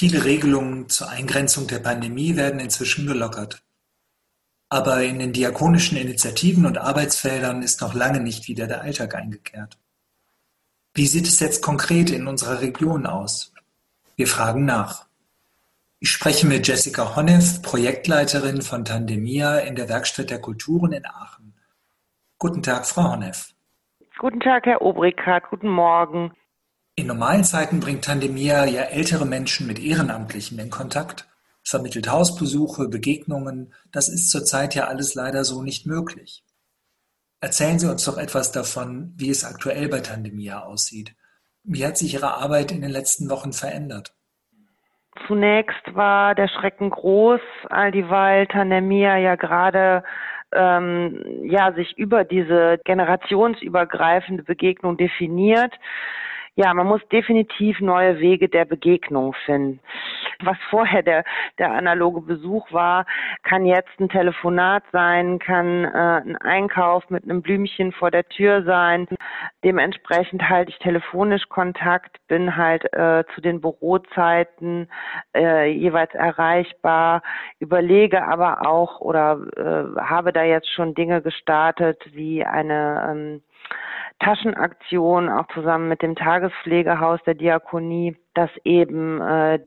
Viele Regelungen zur Eingrenzung der Pandemie werden inzwischen gelockert. Aber in den diakonischen Initiativen und Arbeitsfeldern ist noch lange nicht wieder der Alltag eingekehrt. Wie sieht es jetzt konkret in unserer Region aus? Wir fragen nach. Ich spreche mit Jessica Honnef, Projektleiterin von TANDEmMia in der Werkstatt der Kulturen in Aachen. Guten Tag, Frau Honnef. Guten Tag, Herr Obrikat. Guten Morgen. In normalen Zeiten bringt TANDEmMia ja ältere Menschen mit Ehrenamtlichen in Kontakt. Vermittelt Hausbesuche, Begegnungen, das ist zurzeit ja alles leider so nicht möglich. Erzählen Sie uns doch etwas davon, wie es aktuell bei TANDEmMia aussieht. Wie hat sich Ihre Arbeit in den letzten Wochen verändert? Zunächst war der Schrecken groß, alldieweil TANDEmMia ja gerade sich über diese generationsübergreifende Begegnung definiert. Ja, man muss definitiv neue Wege der Begegnung finden. Was vorher der analoge Besuch war, kann jetzt ein Telefonat sein, kann ein Einkauf mit einem Blümchen vor der Tür sein. Dementsprechend halte ich telefonisch Kontakt, bin halt zu den Bürozeiten jeweils erreichbar, überlege aber auch oder habe da jetzt schon Dinge gestartet, wie eine Taschenaktion, auch zusammen mit dem Tagespflegehaus der Diakonie, dass eben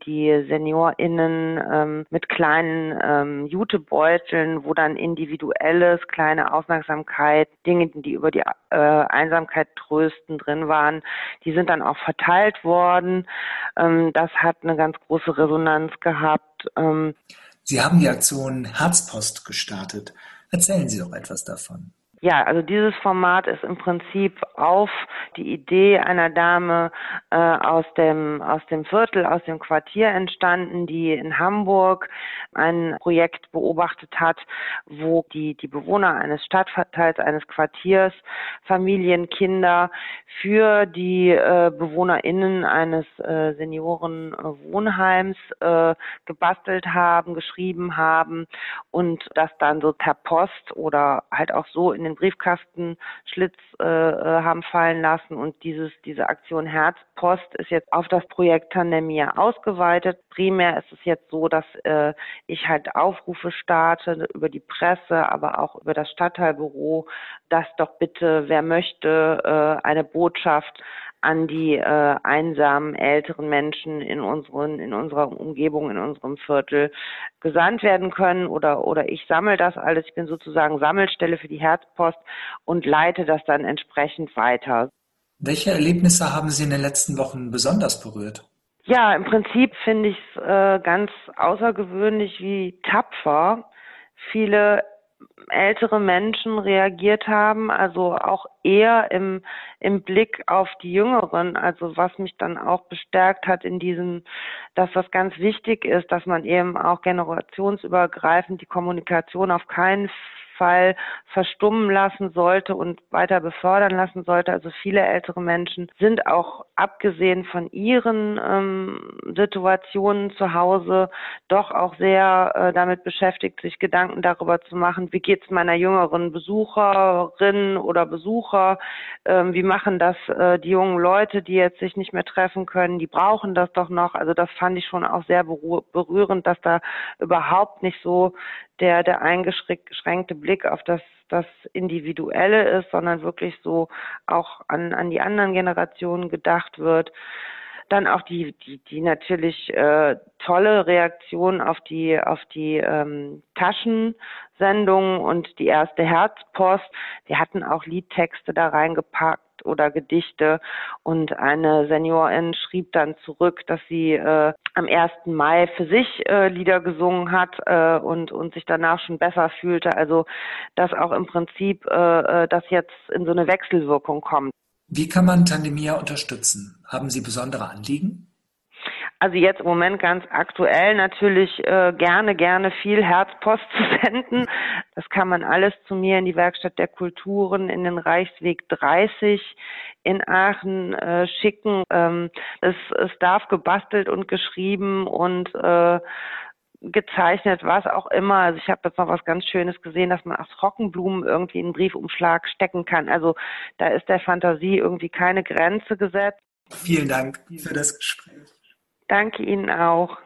die SeniorInnen mit kleinen Jutebeuteln, wo dann individuelles, kleine Aufmerksamkeit, Dinge, die über die Einsamkeit trösten, drin waren, die sind dann auch verteilt worden. Das hat eine ganz große Resonanz gehabt. Sie haben die Aktion Herzpost gestartet. Erzählen Sie doch etwas davon. Ja, also dieses Format ist im Prinzip auf die Idee einer Dame aus dem Viertel, aus dem Quartier entstanden, die in Hamburg ein Projekt beobachtet hat, wo die Bewohner eines Stadtteils, eines Quartiers, Familien, Kinder für die BewohnerInnen eines Seniorenwohnheims gebastelt haben, geschrieben haben und das dann so per Post oder halt auch so in den Briefkastenschlitz haben fallen lassen. Und diese Aktion Herzpost ist jetzt auf das Projekt TANDEmMia ausgeweitet. Primär ist es jetzt so, dass ich halt Aufrufe starte über die Presse, aber auch über das Stadtteilbüro, dass doch bitte, wer möchte, eine Botschaft an die einsamen älteren Menschen in unserer Umgebung, in unserem Viertel gesandt werden können oder ich sammle das alles. Ich bin sozusagen Sammelstelle für die Herzpost und leite das dann entsprechend weiter. Welche Erlebnisse haben Sie in den letzten Wochen besonders berührt? Ja, im Prinzip finde ich es ganz außergewöhnlich, wie tapfer viele ältere Menschen reagiert haben, also auch eher im Blick auf die Jüngeren, also was mich dann auch bestärkt hat in diesem, dass das ganz wichtig ist, dass man eben auch generationsübergreifend die Kommunikation auf keinen Fall verstummen lassen sollte und weiter befördern lassen sollte. Also viele ältere Menschen sind auch abgesehen von ihren Situationen zu Hause doch auch sehr damit beschäftigt, sich Gedanken darüber zu machen, wie geht es meiner jüngeren Besucherin oder Besucher, wie machen das die jungen Leute, die jetzt sich nicht mehr treffen können, die brauchen das doch noch. Also das fand ich schon auch sehr berührend, dass da überhaupt nicht so der eingeschränkte Blick auf das Individuelle ist, sondern wirklich so auch an die anderen Generationen gedacht wird. Dann auch die natürlich tolle Reaktion auf die Taschensendung und die erste Herzpost. Die hatten auch Liedtexte da reingepackt oder Gedichte und eine Seniorin schrieb dann zurück, dass sie am 1. Mai für sich Lieder gesungen hat und sich danach schon besser fühlte. Also dass auch im Prinzip das jetzt in so eine Wechselwirkung kommt. Wie kann man TANDEmMia unterstützen? Haben Sie besondere Anliegen? Also jetzt im Moment ganz aktuell natürlich gerne viel Herzpost zu senden. Das kann man alles zu mir in die Werkstatt der Kulturen, in den Reichsweg 30 in Aachen schicken. Es darf gebastelt und geschrieben und gezeichnet, was auch immer. Also ich habe jetzt noch was ganz Schönes gesehen, dass man auch Trockenblumen irgendwie in einen Briefumschlag stecken kann. Also da ist der Fantasie irgendwie keine Grenze gesetzt. Vielen Dank für das Gespräch. Danke Ihnen auch.